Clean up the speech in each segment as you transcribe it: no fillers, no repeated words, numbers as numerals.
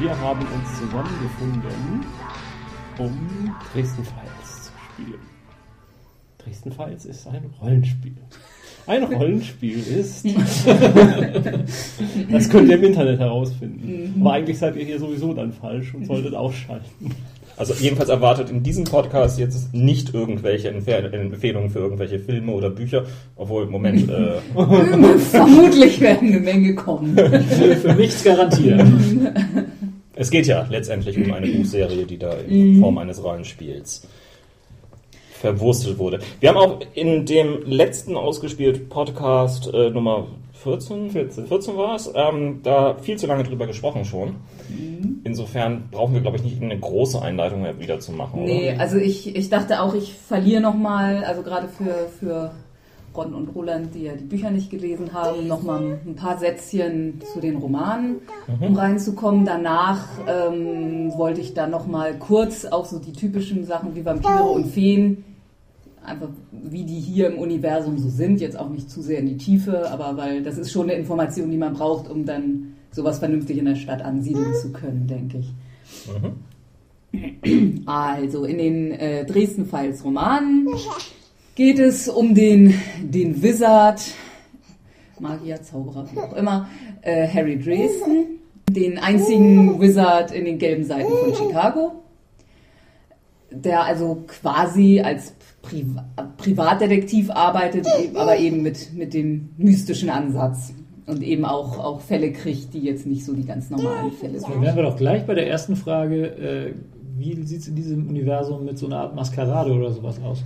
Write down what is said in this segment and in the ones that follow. Wir haben uns zusammengefunden, um Dresden Files zu spielen. Dresden Files ist ein Rollenspiel. Ein Rollenspiel ist... Das könnt ihr im Internet herausfinden. Aber eigentlich seid ihr hier sowieso dann falsch und solltet ausschalten. Also jedenfalls erwartet in diesem Podcast jetzt nicht irgendwelche Empfehlungen für irgendwelche Filme oder Bücher, obwohl im Moment... Vermutlich werden eine Menge kommen. Ich will für nichts garantieren. Es geht ja letztendlich um eine Buchserie, die da in Form eines Rollenspiels verwurstelt wurde. Wir haben auch in dem letzten ausgespielten Podcast Nummer 14 war es, da viel zu lange drüber gesprochen schon. Insofern brauchen wir, glaube ich, nicht eine große Einleitung mehr wieder zu machen. Nee, oder? Also ich dachte auch, ich verliere nochmal, also gerade für Ron und Roland, die ja die Bücher nicht gelesen haben, nochmal ein paar Sätzchen zu den Romanen, um reinzukommen. Danach wollte ich dann nochmal kurz auch so die typischen Sachen wie Vampire und Feen, einfach wie die hier im Universum so sind, jetzt auch nicht zu sehr in die Tiefe, aber weil das ist schon eine Information, die man braucht, um dann sowas vernünftig in der Stadt ansiedeln zu können, denke ich. Also in den Dresden Files Romanen geht es um den Wizard, Magier, Zauberer, wie auch immer, Harry Dresden, den einzigen Wizard in den gelben Seiten von Chicago, der also quasi als Privatdetektiv arbeitet, aber eben mit dem mystischen Ansatz und eben auch Fälle kriegt, die jetzt nicht so die ganz normalen Fälle sind. Dann wären wir doch gleich bei der ersten Frage, wie sieht es in diesem Universum mit so einer Art Maskerade oder sowas aus?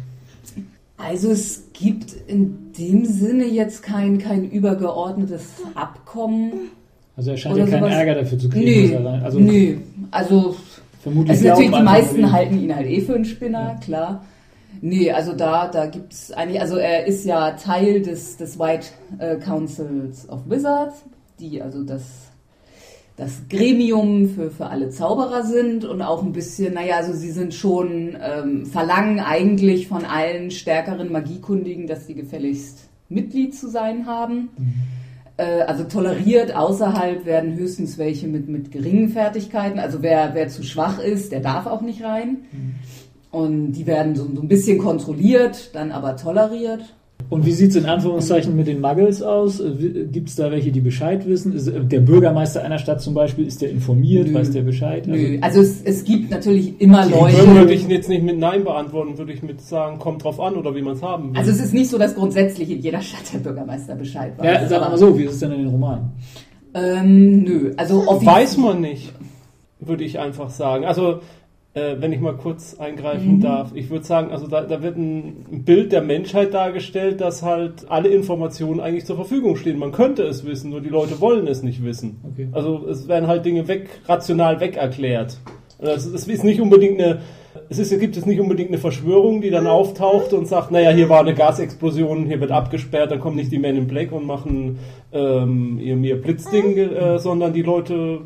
Also es gibt in dem Sinne jetzt kein übergeordnetes Abkommen. Also er scheint ja keinen Ärger dafür zu kriegen. Also vermutlich also natürlich die meisten halten ihn halt für einen Spinner, klar. Nee, also da gibt es eigentlich, also er ist ja Teil des White Councils of Wizards, die also das Gremium für alle Zauberer sind und auch ein bisschen, also sie sind schon, verlangen eigentlich von allen stärkeren Magiekundigen, dass sie gefälligst Mitglied zu sein haben. Also toleriert, außerhalb werden höchstens welche mit geringen Fertigkeiten, also wer zu schwach ist, der darf auch nicht rein. Und die werden so ein bisschen kontrolliert, dann aber toleriert. Und wie sieht es in Anführungszeichen mit den Muggles aus? Gibt es da welche, die Bescheid wissen? Ist der Bürgermeister einer Stadt zum Beispiel, ist der informiert? Nö. Weiß der Bescheid? Nö. Also es gibt natürlich immer Leute... Würde ich jetzt nicht mit Nein beantworten, würde ich mit sagen, kommt drauf an oder wie man es haben will. Also es ist nicht so, dass grundsätzlich in jeder Stadt der Bürgermeister Bescheid weiß. Ja, sagen wir mal so, wie ist es denn in den Romanen? Nö, also... Weiß man nicht, würde ich einfach sagen. Also... wenn ich mal kurz eingreifen darf. Ich würde sagen, also da wird ein Bild der Menschheit dargestellt, dass halt alle Informationen eigentlich zur Verfügung stehen. Man könnte es wissen, nur die Leute wollen es nicht wissen. Okay. Also es werden halt Dinge rational wegerklärt. Es gibt jetzt nicht unbedingt eine Verschwörung, die dann auftaucht und sagt, hier war eine Gasexplosion, hier wird abgesperrt, dann kommen nicht die Men in Black und machen ihr Blitzding, sondern die Leute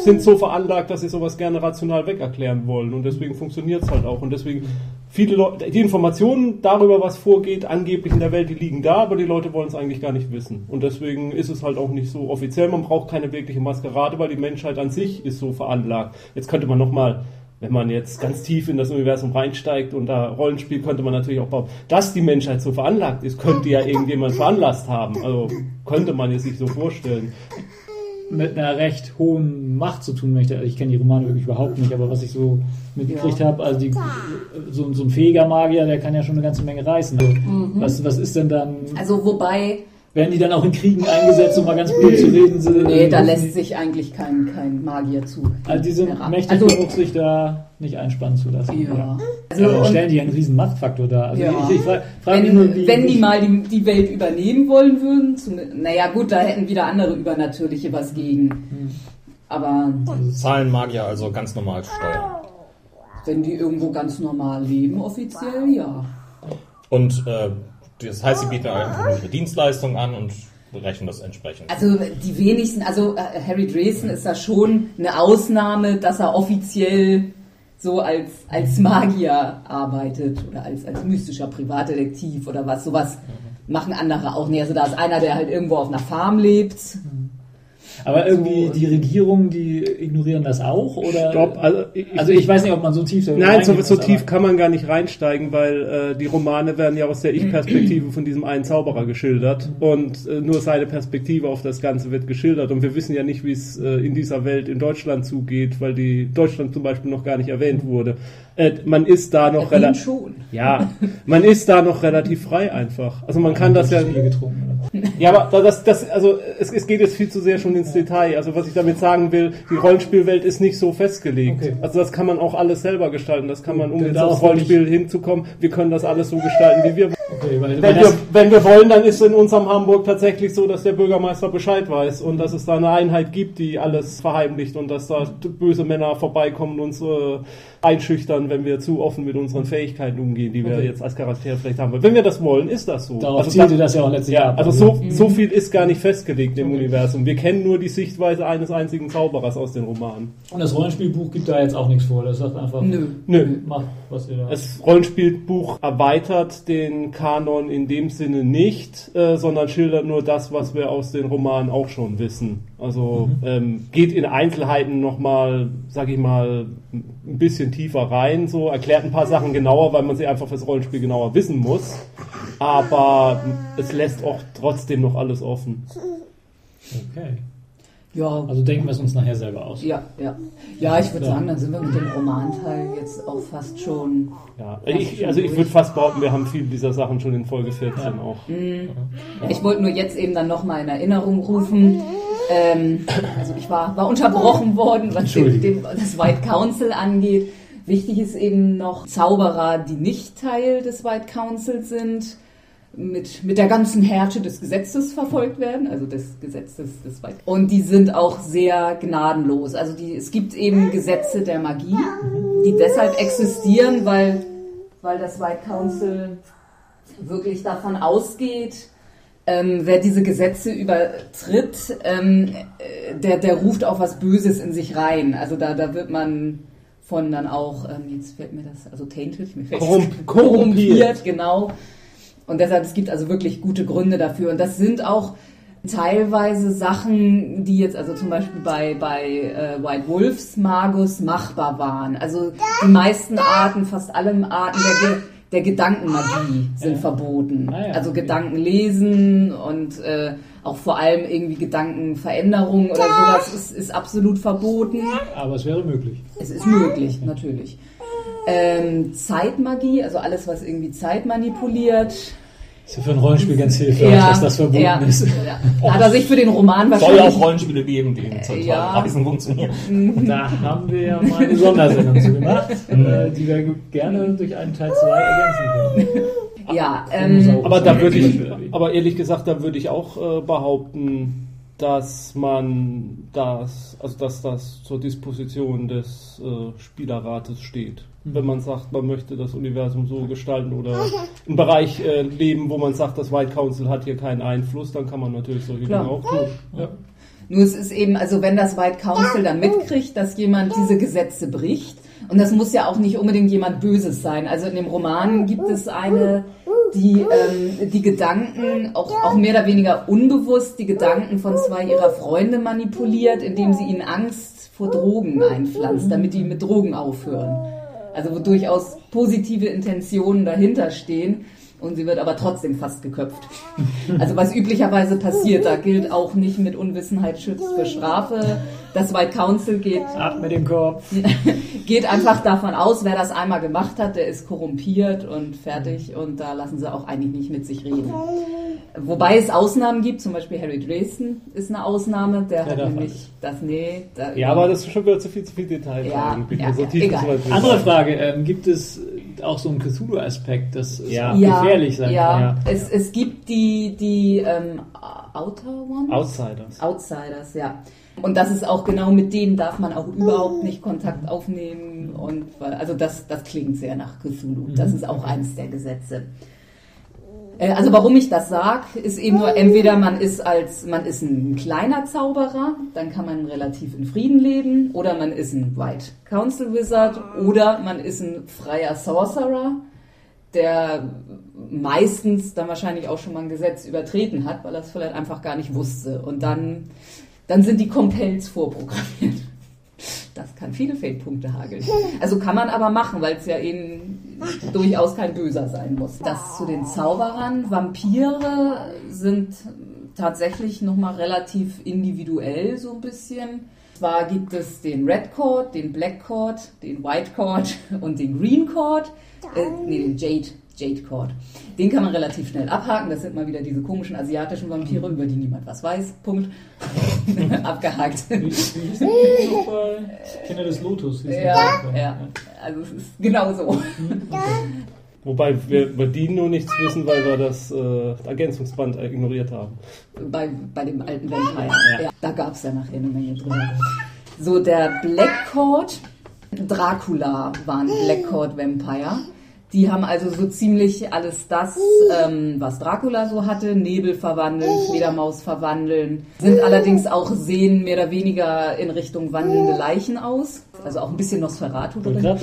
sind so veranlagt, dass sie sowas gerne rational weg erklären wollen und deswegen funktioniert es halt auch und deswegen viele Leute, die Informationen darüber, was vorgeht, angeblich in der Welt, die liegen da, aber die Leute wollen es eigentlich gar nicht wissen und deswegen ist es halt auch nicht so offiziell, man braucht keine wirkliche Maskerade, weil die Menschheit an sich ist so veranlagt. Jetzt könnte man nochmal... Wenn man jetzt ganz tief in das Universum reinsteigt und da Rollenspiel, könnte man natürlich auch behaupten, dass die Menschheit so veranlagt ist, könnte ja irgendjemand veranlasst haben. Also könnte man es sich so vorstellen. Mit einer recht hohen Macht zu tun möchte. Also ich kenne die Romane wirklich überhaupt nicht, aber was ich so mitgekriegt habe, also so ein fähiger Magier, der kann ja schon eine ganze Menge reißen. Also was ist denn dann... Also wobei... Werden die dann auch in Kriegen eingesetzt, um mal ganz blöd zu reden? Nee, da lässt sich eigentlich kein Magier zu. Also die sind mächtig genug, sich da nicht einspannen zu lassen. Ja. Also stellen die einen riesen Machtfaktor dar. Also ich frage mich nur, wenn die mal die Welt übernehmen wollen würden, da hätten wieder andere Übernatürliche was gegen. Aber... Also zahlen Magier also ganz normal steuern. Wenn die irgendwo ganz normal leben, offiziell, ja. Und... das heißt, sie bieten ihre Dienstleistung an und berechnen das entsprechend. Also die wenigsten, Harry Dresden ist da schon eine Ausnahme, dass er offiziell so als Magier arbeitet oder als mystischer Privatdetektiv oder was. Sowas machen andere auch nicht. Also da ist einer, der halt irgendwo auf einer Farm lebt. Aber irgendwie die Regierung, die ignorieren das auch? Oder? Stopp. Also ich weiß nicht, ob man so tief... Nein, so tief kann man gar nicht reinsteigen, weil die Romane werden ja aus der Ich-Perspektive von diesem einen Zauberer geschildert. Und nur seine Perspektive auf das Ganze wird geschildert. Und wir wissen ja nicht, wie es in dieser Welt in Deutschland zugeht, weil Deutschland zum Beispiel noch gar nicht erwähnt wurde. Man ist da noch relativ... Ja, man ist da noch relativ frei einfach. Also man kann das ja... Ja, aber das also es geht jetzt viel zu sehr schon ins Detail. Also was ich damit sagen will, die Rollenspielwelt ist nicht so festgelegt. Okay. Also das kann man auch alles selber gestalten. Das kann man, um jetzt aufs Rollenspiel hinzukommen, wir können das alles so gestalten, wie wir wollen. Okay, wenn wir wollen, dann ist in unserem Hamburg tatsächlich so, dass der Bürgermeister Bescheid weiß und dass es da eine Einheit gibt, die alles verheimlicht und dass da böse Männer vorbeikommen und uns einschüchtern, wenn wir zu offen mit unseren Fähigkeiten umgehen, die wir jetzt als Charaktere vielleicht haben. Wenn wir das wollen, ist das so. Darauf zielt ihr das ja auch letztlich ab. Also so viel ist gar nicht festgelegt im Universum. Wir kennen nur die Sichtweise eines einzigen Zauberers aus den Romanen. Und das Rollenspielbuch gibt da jetzt auch nichts vor. Das sagt einfach, nö. Macht, was ihr da... Das Rollenspielbuch erweitert den Kanon in dem Sinne nicht, sondern schildert nur das, was wir aus den Romanen auch schon wissen. Also geht in Einzelheiten nochmal, sag ich mal, ein bisschen tiefer rein, so erklärt ein paar Sachen genauer, weil man sie einfach fürs Rollenspiel genauer wissen muss. Aber es lässt auch trotzdem noch alles offen. Okay. Ja. Also denken wir es uns nachher selber aus. Ja. Ja, ich würde sagen, dann sind wir mit dem Romanteil jetzt auch fast schon... Ja, ich würde fast behaupten, wir haben viele dieser Sachen schon in Folge 14 auch. Mhm. Ja. Ich wollte nur jetzt eben dann nochmal in Erinnerung rufen, also ich war unterbrochen worden, was das White Council angeht. Wichtig ist eben noch Zauberer, die nicht Teil des White Council sind, mit der ganzen Härte des Gesetzes verfolgt werden, also des Gesetzes des White. Und die sind auch sehr gnadenlos. Also es gibt eben Gesetze der Magie, die deshalb existieren, weil das White Council wirklich davon ausgeht, wer diese Gesetze übertritt, der ruft auch was Böses in sich rein. Also da wird man von dann auch, jetzt fällt mir das, also tainted, mir fällt korrumpiert, genau. Und deshalb, es gibt also wirklich gute Gründe dafür. Und das sind auch teilweise Sachen, die jetzt also zum Beispiel bei White Wolves Magus machbar waren. Also die meisten Arten, fast alle Arten der Gedankenmagie sind verboten. Ah, ja. Also Gedanken lesen und auch vor allem irgendwie Gedankenveränderungen oder sowas ist absolut verboten. Aber es wäre möglich. Es ist möglich, natürlich. Zeitmagie, also alles, was irgendwie Zeit manipuliert. Ist ja für ein Rollenspiel ganz hilfreich, dass das verboten ist. Ja. Hat er sich für den Roman wahrscheinlich... Soll ja auch Rollenspiele geben, die in Zeitreisen funktionieren. Da haben wir ja mal eine Sondersendung zu gemacht, die wir gerne durch einen Teil 2 ergänzen können. Ja, aber ehrlich gesagt, da würde ich auch behaupten, dass man das zur Disposition des Spielerrates steht. Wenn man sagt, man möchte das Universum so gestalten oder einen Bereich leben, wo man sagt, das White Council hat hier keinen Einfluss, dann kann man natürlich solche Dinge auch tun. Ja. Nur es ist eben, also wenn das White Council dann mitkriegt, dass jemand diese Gesetze bricht, und das muss ja auch nicht unbedingt jemand Böses sein. Also in dem Roman gibt es eine, die Gedanken, auch mehr oder weniger unbewusst, die Gedanken von zwei ihrer Freunde manipuliert, indem sie ihnen Angst vor Drogen einpflanzt, damit die mit Drogen aufhören. Also wo durchaus positive Intentionen dahinter stehen und sie wird aber trotzdem fast geköpft. Also was üblicherweise passiert, da gilt auch nicht mit Unwissenheit schützt für Strafe. Das White Council ab mit dem Kopf. Geht einfach davon aus, wer das einmal gemacht hat, der ist korrumpiert und fertig und da lassen sie auch eigentlich nicht mit sich reden. Wobei es Ausnahmen gibt, zum Beispiel Harry Dresden ist eine Ausnahme, der hat nämlich das, ja, aber das ist schon wieder zu viel Detail. Andere Frage, gibt es auch so einen Cthulhu-Aspekt, dass es gefährlich sein kann? Ja. Es gibt die Outsiders. Outsiders, ja. Und das ist auch genau, mit denen darf man auch überhaupt nicht Kontakt aufnehmen. Und also das klingt sehr nach Cthulhu. Das ist auch eines der Gesetze. Also warum ich das sage, ist eben nur, entweder man ist ein kleiner Zauberer, dann kann man relativ in Frieden leben, oder man ist ein White Council Wizard, oder man ist ein freier Sorcerer, der meistens dann wahrscheinlich auch schon mal ein Gesetz übertreten hat, weil er es vielleicht einfach gar nicht wusste. Und dann dann sind die Compels vorprogrammiert. Das kann viele Fehlpunkte hageln. Also kann man aber machen, weil es ja eben durchaus kein Böser sein muss. Das zu den Zauberern. Vampire sind tatsächlich nochmal relativ individuell so ein bisschen. Zwar gibt es den Red Court, den Black Court, den White Court und den Green Court. Den Jade Court. Den kann man relativ schnell abhaken. Das sind mal wieder diese komischen asiatischen Vampire, über die niemand was weiß. Punkt. Abgehakt. Ich kenne das Lotus. Ja. Also es ist genau so. Wobei wir über die nur nichts wissen, weil wir das Ergänzungsband ignoriert haben. Bei dem alten Vampire. Ja. Da gab es ja nachher eine Menge drüber. So, der Black Court, Dracula war ein Black Court Vampire. Die haben also so ziemlich alles das, was Dracula so hatte. Nebel verwandeln, Fledermaus verwandeln. Sind allerdings auch sehen mehr oder weniger in Richtung wandelnde Leichen aus. Also auch ein bisschen Nosferatu drin.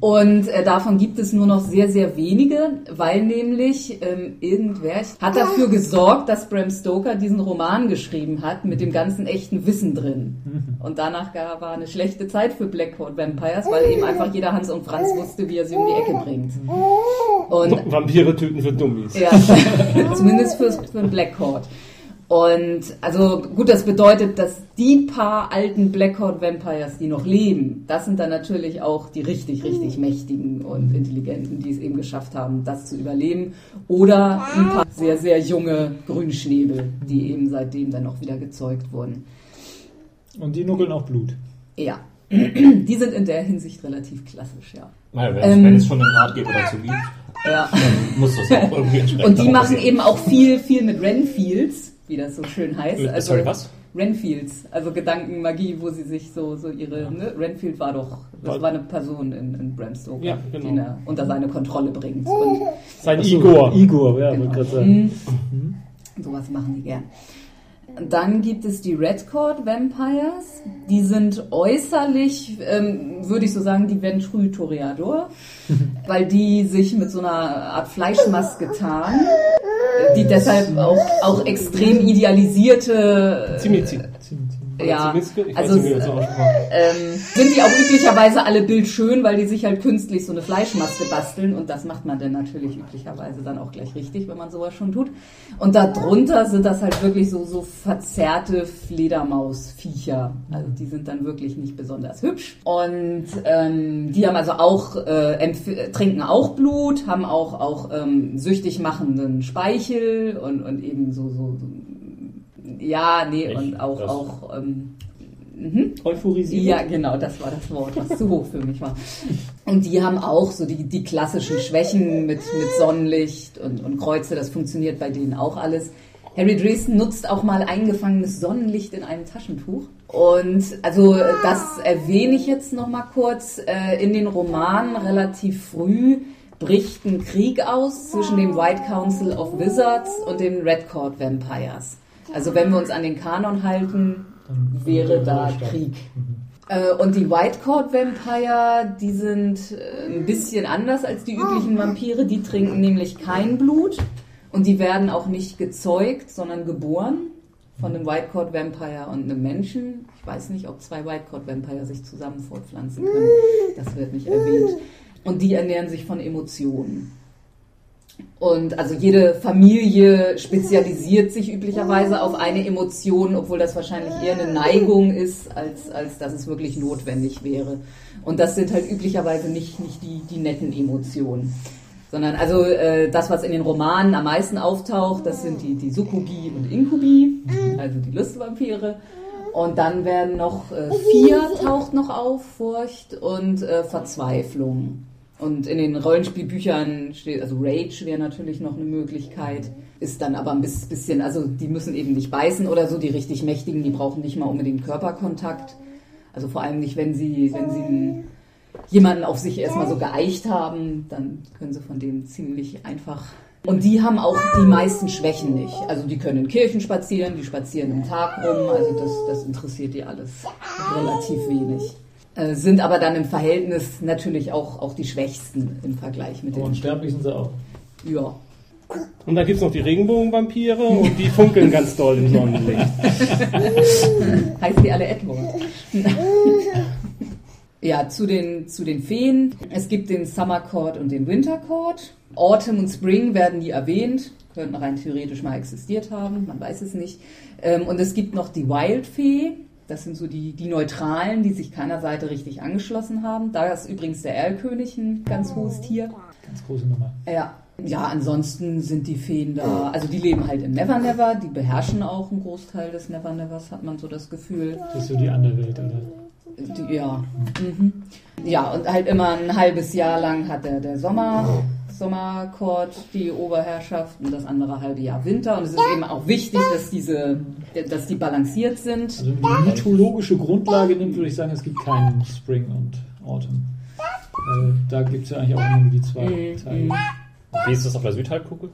Und davon gibt es nur noch sehr, sehr wenige, weil nämlich irgendwer hat dafür gesorgt, dass Bram Stoker diesen Roman geschrieben hat mit dem ganzen echten Wissen drin. Und danach war eine schlechte Zeit für Black Court Vampires, weil eben einfach jeder Hans und Franz wusste, wie er sie um die Ecke bringt. Und Vampire-Tüten für Dummies. Ja, zumindest für den Black Court. Und also gut, das bedeutet, dass die paar alten Blackcourt-Vampires, die noch leben, das sind dann natürlich auch die richtig, richtig mächtigen und intelligenten, die es eben geschafft haben, das zu überleben. Oder ein paar sehr, sehr junge Grünschnäbel, die eben seitdem dann auch wieder gezeugt wurden. Und die nuckeln auch Blut. Ja, die sind in der Hinsicht relativ klassisch, ja. Naja, wenn es schon einen Ratgeber dazu gibt, dann muss das auch irgendwie entsprechend. Und die machen eben auch viel, viel mit Renfields, wie das so schön heißt. Also was? Renfields, also Gedankenmagie, wo sie sich so ihre... Ja. Ne? Renfield war doch... Das war eine Person in Bram Stoker, ja, genau, die er unter seine Kontrolle bringt. Und sein Igor. Igor, ja, genau. Sowas machen die gern. Dann gibt es die Red Court Vampires. Die sind äußerlich, würde ich so sagen, die Ventru Toreador, weil die sich mit so einer Art Fleischmaske tarnen, die deshalb auch extrem idealisierte... Ja, also sind die auch üblicherweise alle bildschön, weil die sich halt künstlich so eine Fleischmaske basteln, und das macht man dann natürlich üblicherweise dann auch gleich richtig, wenn man sowas schon tut. Und darunter sind das halt wirklich so verzerrte Fledermausviecher. Also die sind dann wirklich nicht besonders hübsch. Und die haben also auch trinken auch Blut, haben auch süchtig machenden Speichel und eben so ja, nee, echt? Und auch euphorisieren. Ja, genau, das war das Wort, was zu hoch für mich war. Und die haben auch so die klassischen Schwächen mit Sonnenlicht und Kreuze, das funktioniert bei denen auch alles. Harry Dresden nutzt auch mal eingefangenes Sonnenlicht in einem Taschentuch. Und also das erwähne ich jetzt nochmal kurz. In den Romanen relativ früh bricht ein Krieg aus zwischen dem White Council of Wizards und den Red Court Vampires. Also wenn wir uns an den Kanon halten, wäre da Krieg. Und die White Court Vampire, die sind ein bisschen anders als die üblichen Vampire. Die trinken nämlich kein Blut und die werden auch nicht gezeugt, sondern geboren von einem White Court Vampire und einem Menschen. Ich weiß nicht, ob zwei White Court Vampire sich zusammen fortpflanzen können. Das wird nicht erwähnt. Und die ernähren sich von Emotionen. Und also jede Familie spezialisiert sich üblicherweise auf eine Emotion, obwohl das wahrscheinlich eher eine Neigung ist, als dass es wirklich notwendig wäre. Und das sind halt üblicherweise nicht die netten Emotionen, sondern also das, was in den Romanen am meisten auftaucht, das sind die Succubi und Inkubi, also die Lustvampire. Und dann werden noch Fear taucht noch auf, Furcht und Verzweiflung. Und in den Rollenspielbüchern steht, also Rage wäre natürlich noch eine Möglichkeit, ist dann aber ein bisschen, also die müssen eben nicht beißen oder so, die richtig Mächtigen, die brauchen nicht mal unbedingt Körperkontakt. Also vor allem nicht, wenn sie jemanden auf sich erstmal so geeicht haben, dann können sie von dem ziemlich einfach... Und die haben auch die meisten Schwächen nicht. Also die können in Kirchen spazieren, die spazieren im Tag rum, also das interessiert die alles relativ wenig. Sind aber dann im Verhältnis natürlich auch die Schwächsten im Vergleich mit den Unsterblichen. Sind sie auch. Ja. Und da gibt es noch die Regenbogenvampire und die funkeln ganz doll im Sonnenlicht. Heißt die alle Edmund? Ja, zu den Feen. Es gibt den Summer Court und den Winter Court. Autumn und Spring werden nie erwähnt. Könnten rein theoretisch mal existiert haben, man weiß es nicht. Und es gibt noch die Wildfee. Das sind so die Neutralen, die sich keiner Seite richtig angeschlossen haben. Da ist übrigens der Erlkönig ein ganz hohes Tier. Ganz große Nummer. Ja, ansonsten sind die Feen da, also die leben halt im Never-Never, die beherrschen auch einen Großteil des Never-Nevers, hat man so das Gefühl. Das ist so die Anderwelt, oder? Ja. Mhm. Ja, und halt immer ein halbes Jahr lang hat der Sommercourt die Oberherrschaft und das andere halbe Jahr Winter. Und es ist eben auch wichtig, dass die balanciert sind. Also eine mythologische Grundlage nimmt, würde ich sagen, es gibt keinen Spring und Autumn. Da gibt es ja eigentlich auch nur die zwei Teile. Wie ist das auf der Südhalbkugel?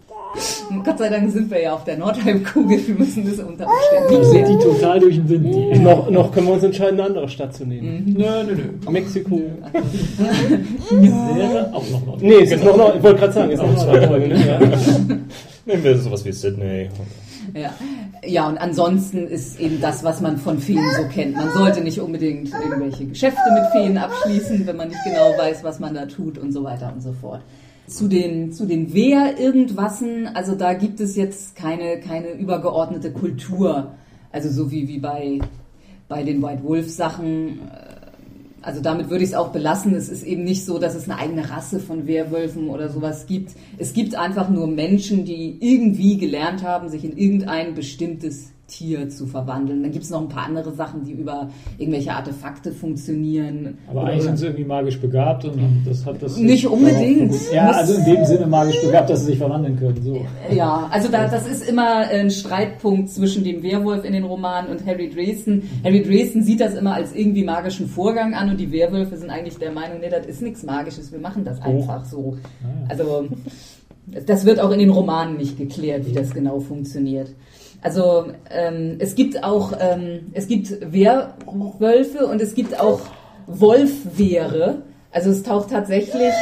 Gott sei Dank sind wir ja auf der Nordhalbkugel. Wir müssen das unter Umständen. Da sind die total durch den Wind. Die noch können wir uns entscheiden, eine andere Stadt zu nehmen. Mhm. Nö. Mexiko. Wäre auch noch Nordhalbkugel. Nee, es ist noch Nordhalbkugel. Ich wollte gerade sagen, es ist noch zwei Folgen. Nehmen wir sowas wie Sydney. Ja, und ansonsten ist eben das, was man von Feen so kennt. Man sollte nicht unbedingt irgendwelche Geschäfte mit Feen abschließen, wenn man nicht genau weiß, was man da tut und so weiter und so fort. Zu den Wer-Irgendwassen, also da gibt es jetzt keine übergeordnete Kultur. Also so wie bei den White Wolf-Sachen. Also damit würde ich es auch belassen. Es ist eben nicht so, dass es eine eigene Rasse von Werwölfen oder sowas gibt. Es gibt einfach nur Menschen, die irgendwie gelernt haben, sich in irgendein bestimmtes Tier zu verwandeln. Dann gibt es noch ein paar andere Sachen, die über irgendwelche Artefakte funktionieren. Aber eigentlich sind sie irgendwie magisch begabt und das hat das... Nicht unbedingt. Ja, also in dem Sinne magisch begabt, dass sie sich verwandeln können. So. Ja, also das ist immer ein Streitpunkt zwischen dem Werwolf in den Romanen und Harry Dresden. Harry Dresden sieht das immer als irgendwie magischen Vorgang an und die Werwölfe sind eigentlich der Meinung, nee, das ist nichts Magisches, wir machen das einfach so. Also das wird auch in den Romanen nicht geklärt, wie das genau funktioniert. Also es gibt Werwölfe und es gibt auch Wolfwehre. Also es taucht tatsächlich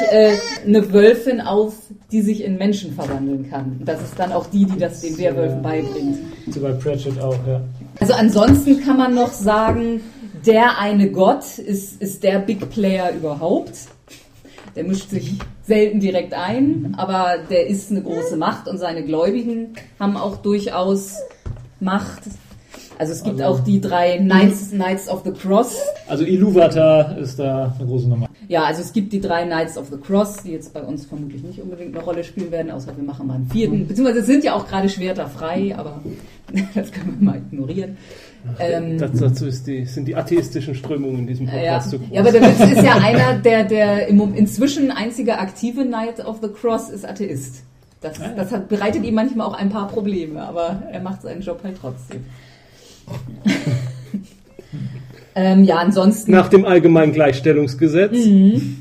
eine Wölfin auf, die sich in Menschen verwandeln kann. Das ist dann auch die das den Werwölfen beibringt. So bei Pratchett auch, ja. Also ansonsten kann man noch sagen, der eine Gott ist der Big Player überhaupt. Der mischt sich selten direkt ein, aber der ist eine große Macht und seine Gläubigen haben auch durchaus Macht. Also es gibt auch die drei Knights of the Cross. Also Iluvatar ist da eine große Nummer. Ja, also es gibt die drei Knights of the Cross, die jetzt bei uns vermutlich nicht unbedingt eine Rolle spielen werden, außer wir machen mal einen vierten. Beziehungsweise sind ja auch gerade Schwerter frei, aber das können wir mal ignorieren. Dazu sind die atheistischen Strömungen in diesem Podcast zu groß. Ja, aber der Witz ist ja einer, der inzwischen einzige aktive Knight of the Cross ist Atheist. Das bereitet ihm manchmal auch ein paar Probleme, aber er macht seinen Job halt trotzdem. Ja, ansonsten... Nach dem allgemeinen Gleichstellungsgesetz. Mhm.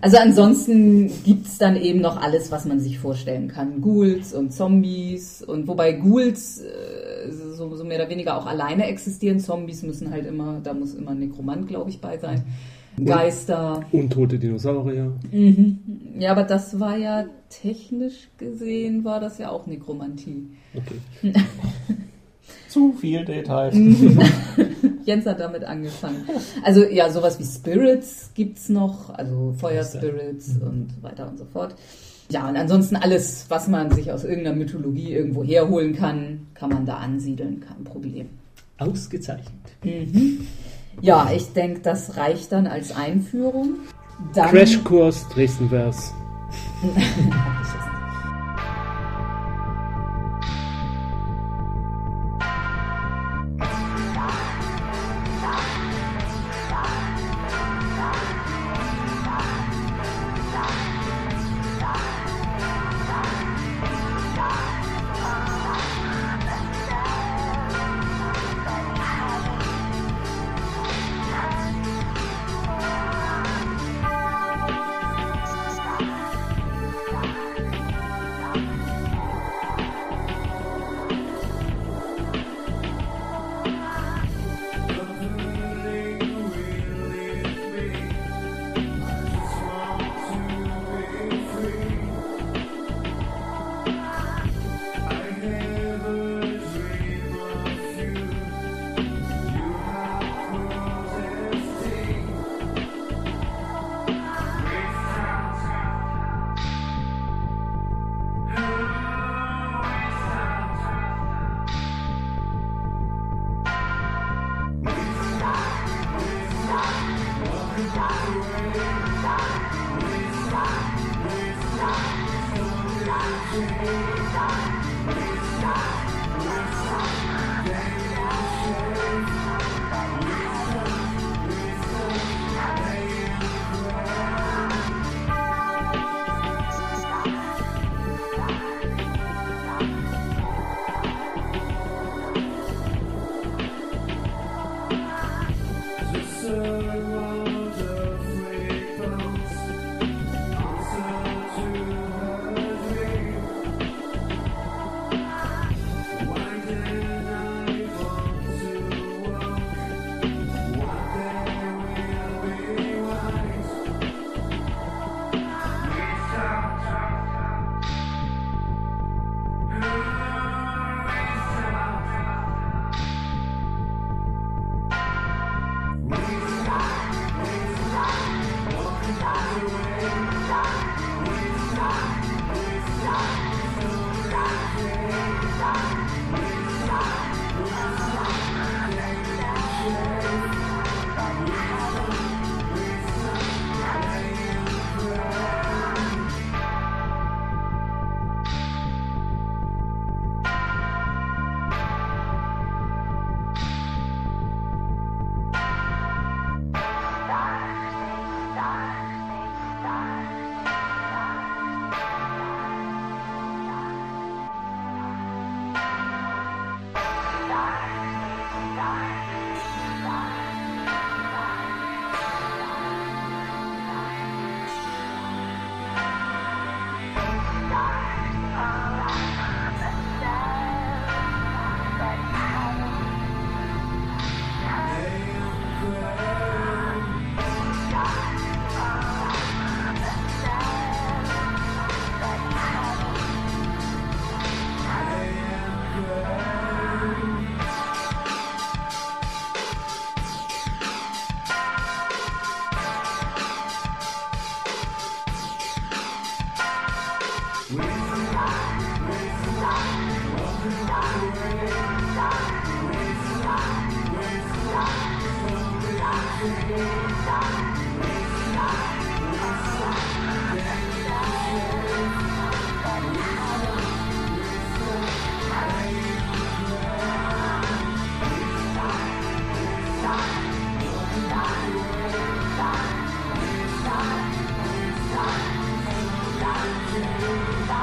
Also ansonsten gibt es dann eben noch alles, was man sich vorstellen kann. Ghouls und Zombies. Und wobei Ghouls so mehr oder weniger auch alleine existieren. Zombies müssen halt immer, da muss immer ein Nekromant, glaube ich, bei sein. Geister. Untote Dinosaurier. Mhm. Ja, aber das war ja technisch gesehen, war das ja auch Nekromantie. Okay. Zu viel Details. Jens hat damit angefangen. Also ja, sowas wie Spirits gibt's noch, also Feuerspirits und weiter und so fort. Ja, und ansonsten alles, was man sich aus irgendeiner Mythologie irgendwo herholen kann, kann man da ansiedeln, kein Problem. Ausgezeichnet. Mhm. Ja, ich denke, das reicht dann als Einführung. Dann Crashkurs Dresden-Vers.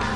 We're